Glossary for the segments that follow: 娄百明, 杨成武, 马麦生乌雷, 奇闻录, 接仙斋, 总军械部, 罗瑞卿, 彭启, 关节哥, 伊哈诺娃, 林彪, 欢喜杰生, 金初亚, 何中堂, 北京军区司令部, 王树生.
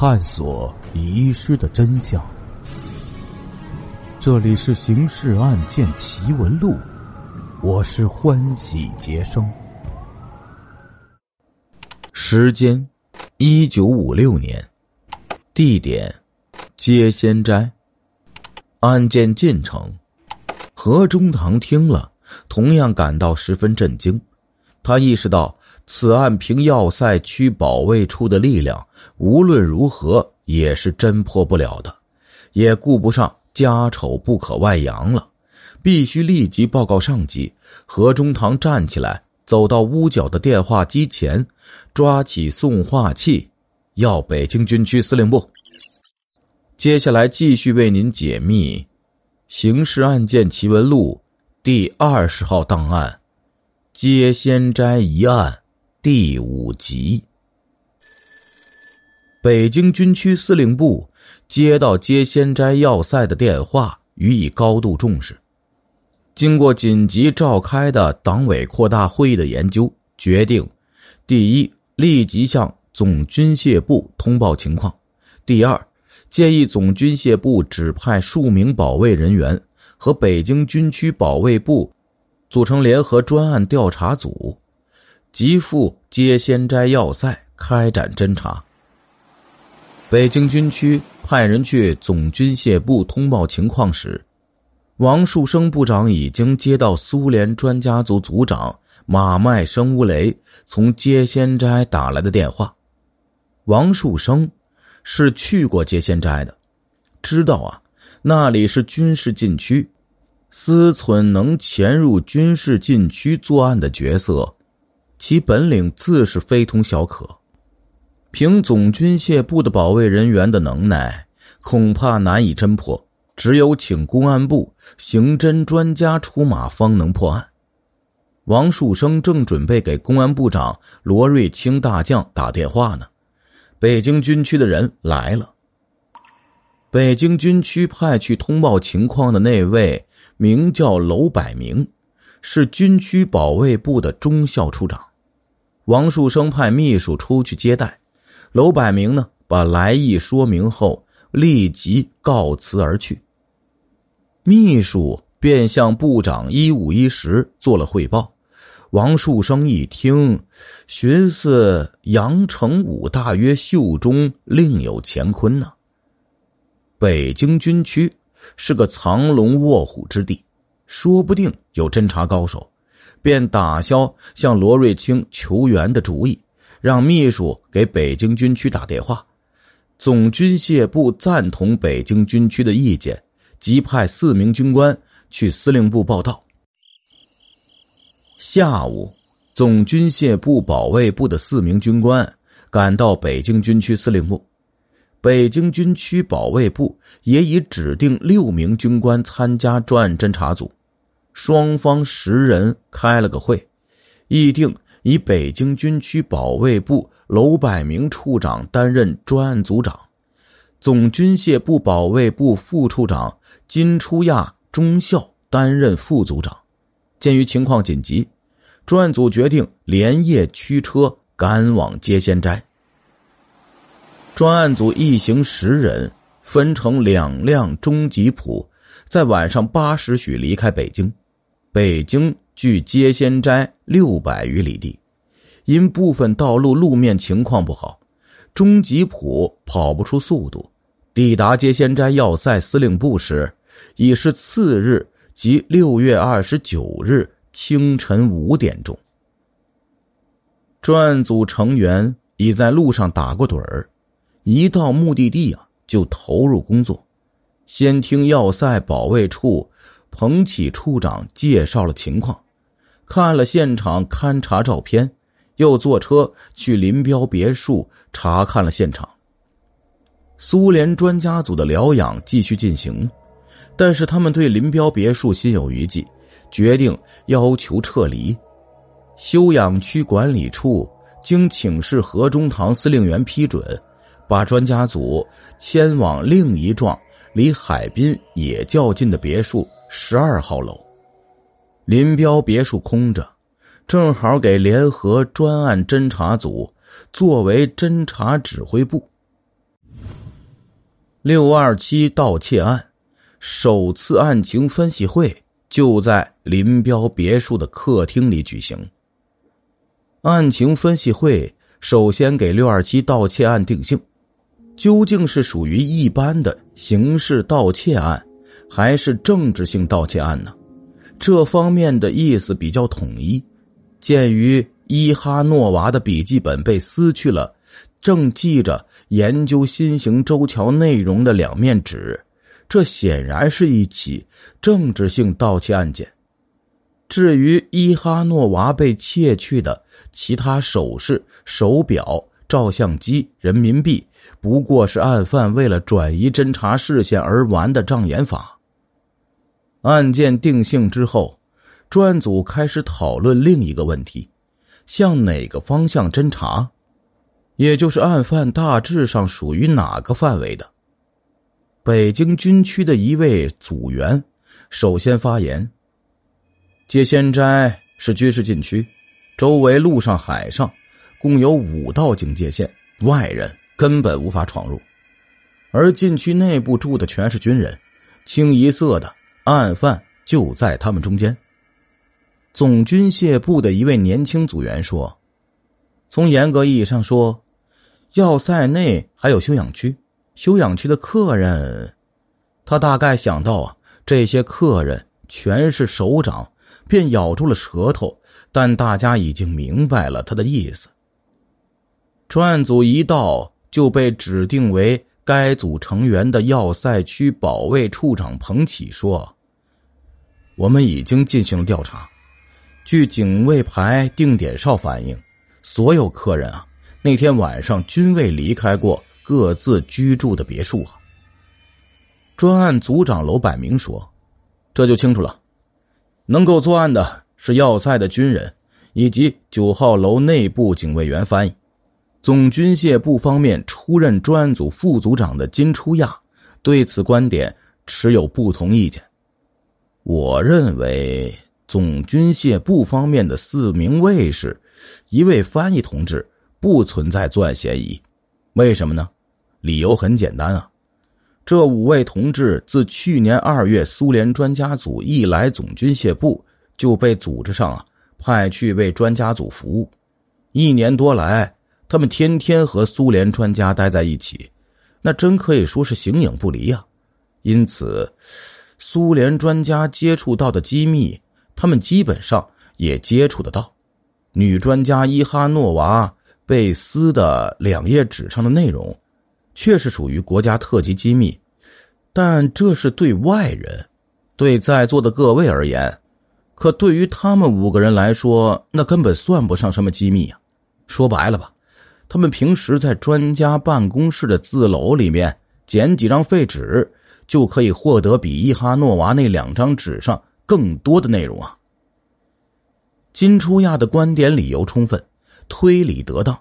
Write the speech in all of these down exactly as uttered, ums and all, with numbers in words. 探索遗失的真相。这里是刑事案件奇闻录，我是欢喜杰生。时间一九五六年，地点接仙斋。案件进程，何中堂听了同样感到十分震惊。他意识到此案凭要塞区保卫处的力量无论如何也是侦破不了的，也顾不上家丑不可外扬了，必须立即报告上级。何中堂站起来走到屋角的电话机前，抓起送话器要北京军区司令部。接下来继续为您解密刑事案件奇闻录第二十号档案，接仙斋一案第五集。北京军区司令部接到接仙斋要塞的电话，予以高度重视。经过紧急召开的党委扩大会议的研究，决定：第一，立即向总军械部通报情况；第二，建议总军械部指派数名保卫人员和北京军区保卫部组成联合专案调查组，即赴接仙斋要塞开展侦查。北京军区派人去总军械部通报情况时，王树生部长已经接到苏联专家组组长马麦生乌雷从接仙斋打来的电话。王树生是去过接仙斋的，知道啊，那里是军事禁区，思忖能潜入军事禁区作案的角色，其本领自是非同小可。凭总军械部的保卫人员的能耐，恐怕难以侦破，只有请公安部刑侦专家出马方能破案。王树生正准备给公安部长罗瑞卿大将打电话呢，北京军区的人来了。北京军区派去通报情况的那位名叫娄百明，是军区保卫部的中校处长。王树生派秘书出去接待，娄百明呢，把来意说明后立即告辞而去。秘书便向部长一五一十做了汇报。王树生一听，寻思杨成武大约袖中另有乾坤呢。北京军区是个藏龙卧虎之地，说不定有侦查高手，便打消向罗瑞卿求援的主意，让秘书给北京军区打电话。总军械部赞同北京军区的意见，即派四名军官去司令部报到。下午，总军械部保卫部的四名军官赶到北京军区司令部。北京军区保卫部也已指定六名军官参加专案侦查组，双方十人开了个会，议定以北京军区保卫部娄百明处长担任专案组长，总军械部保卫部副处长金初亚中校担任副组长。鉴于情况紧急，专案组决定连夜驱车赶往接仙斋。专案组一行十人分成两辆中吉普，在晚上八时许离开北京。北京距接仙斋六百余里地，因部分道路路面情况不好，中吉普跑不出速度。抵达接仙斋要塞司令部时，已是次日即六月二十九日清晨五点钟。专案组成员已在路上打过盹儿，一到目的地啊，就投入工作。先听要塞保卫处彭启处长介绍了情况，看了现场勘察照片，又坐车去林彪别墅查看了现场。苏联专家组的疗养继续进行，但是他们对林彪别墅心有余悸，决定要求撤离。休养区管理处经请示何中堂司令员批准，把专家组迁往另一幢离海滨也较近的别墅十二号楼。林彪别墅空着，正好给联合专案侦查组作为侦查指挥部。六二七盗窃案首次案情分析会就在林彪别墅的客厅里举行。案情分析会首先给六二七盗窃案定性，究竟是属于一般的刑事盗窃案，还是政治性盗窃案呢？这方面的意思比较统一。鉴于伊哈诺娃的笔记本被撕去了，正记着研究新型州桥内容的两面纸，这显然是一起政治性盗窃案件。至于伊哈诺娃被窃去的其他首饰、手表、照相机、人民币，不过是案犯为了转移侦查视线而玩的障眼法。案件定性之后，专案组开始讨论另一个问题：向哪个方向侦查？也就是案犯大致上属于哪个范围的。北京军区的一位组员首先发言，接仙斋是军事禁区，周围陆上海上共有五道警戒线，外人根本无法闯入，而禁区内部住的全是军人，清一色的案犯就在他们中间。总军械部的一位年轻组员说，从严格意义上说，要塞内还有休养区，休养区的客人，他大概想到啊，这些客人全是首长，便咬住了舌头，但大家已经明白了他的意思。专案组一到，就被指定为该组成员的要塞区保卫处长彭启说，我们已经进行了调查，据警卫排定点哨反映，所有客人啊，那天晚上均未离开过各自居住的别墅啊。专案组长楼百明说，这就清楚了，能够作案的是要塞的军人以及九号楼内部警卫员翻译。总军械部方面出任专案组副组长的金初亚对此观点持有不同意见。我认为总军械部方面的四名卫士一位翻译同志不存在作案嫌疑，为什么呢？理由很简单啊，这五位同志自去年二月苏联专家组一来总军械部，就被组织上啊派去为专家组服务。一年多来，他们天天和苏联专家待在一起，那真可以说是形影不离啊。因此，苏联专家接触到的机密，他们基本上也接触得到。女专家伊哈诺娃被撕的两页纸上的内容确实属于国家特级机密，但这是对外人，对在座的各位而言，可对于他们五个人来说，那根本算不上什么机密啊。说白了吧，他们平时在专家办公室的字楼里面捡几张废纸，就可以获得比伊哈诺娃那两张纸上更多的内容啊。金初亚的观点理由充分，推理得当，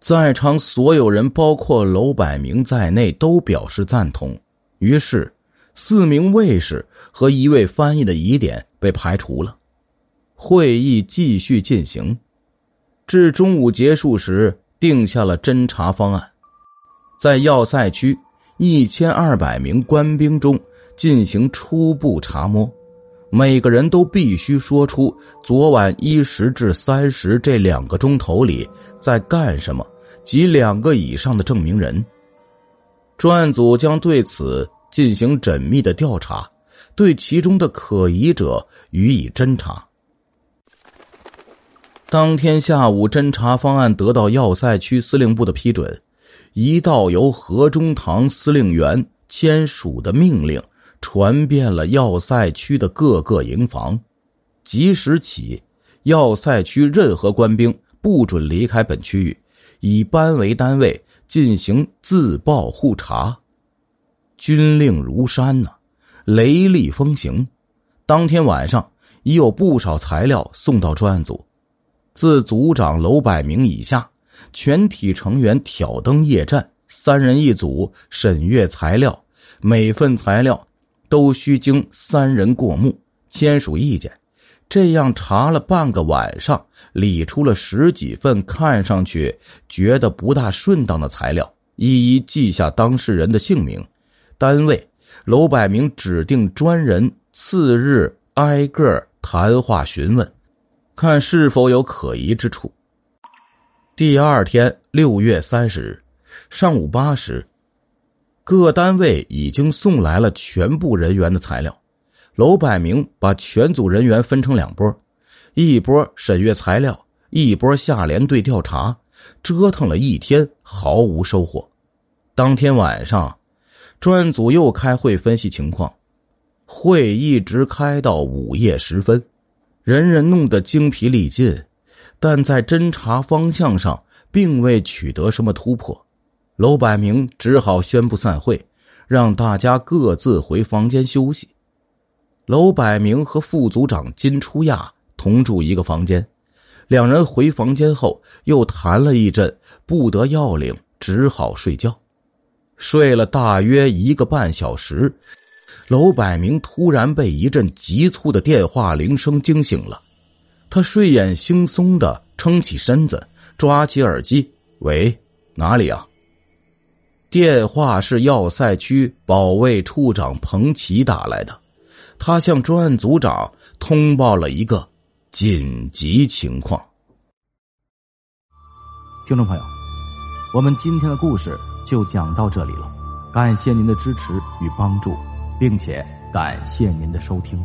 在场所有人包括楼百明在内都表示赞同，于是四名卫士和一位翻译的疑点被排除了。会议继续进行，至中午结束时定下了侦查方案，在要塞区一千二百名官兵中进行初步查摸，每个人都必须说出昨晚一时至三时这两个钟头里在干什么及两个以上的证明人。专案组将对此进行缜密的调查，对其中的可疑者予以侦查。当天下午，侦查方案得到要塞区司令部的批准，一道由何中堂司令员签署的命令传遍了要塞区的各个营房，即时起，要塞区任何官兵不准离开本区域，以班为单位进行自报互查。军令如山呢、啊，雷厉风行。当天晚上已有不少材料送到专案组，自组长楼百明以下，全体成员挑灯夜战，三人一组审阅材料，每份材料都需经三人过目签署意见，这样查了半个晚上，理出了十几份看上去觉得不大顺当的材料，一一记下当事人的姓名，单位，楼百明指定专人次日挨个谈话询问，看是否有可疑之处。第二天六月三十日上午八时，各单位已经送来了全部人员的材料，楼百明把全组人员分成两波，一波审阅材料，一波下联队调查，折腾了一天毫无收获。当天晚上，专案组又开会分析情况，会一直开到午夜时分，人人弄得精疲力尽，但在侦查方向上并未取得什么突破。楼百明只好宣布散会，让大家各自回房间休息。楼百明和副组长金初亚同住一个房间，两人回房间后又谈了一阵，不得要领，只好睡觉。睡了大约一个半小时，楼百明突然被一阵急促的电话铃声惊醒了，他睡眼惺忪地撑起身子，抓起耳机，喂，哪里啊？电话是要塞区保卫处长彭奇打来的，他向专案组长通报了一个紧急情况。听众朋友，我们今天的故事就讲到这里了，感谢您的支持与帮助，并且感谢您的收听。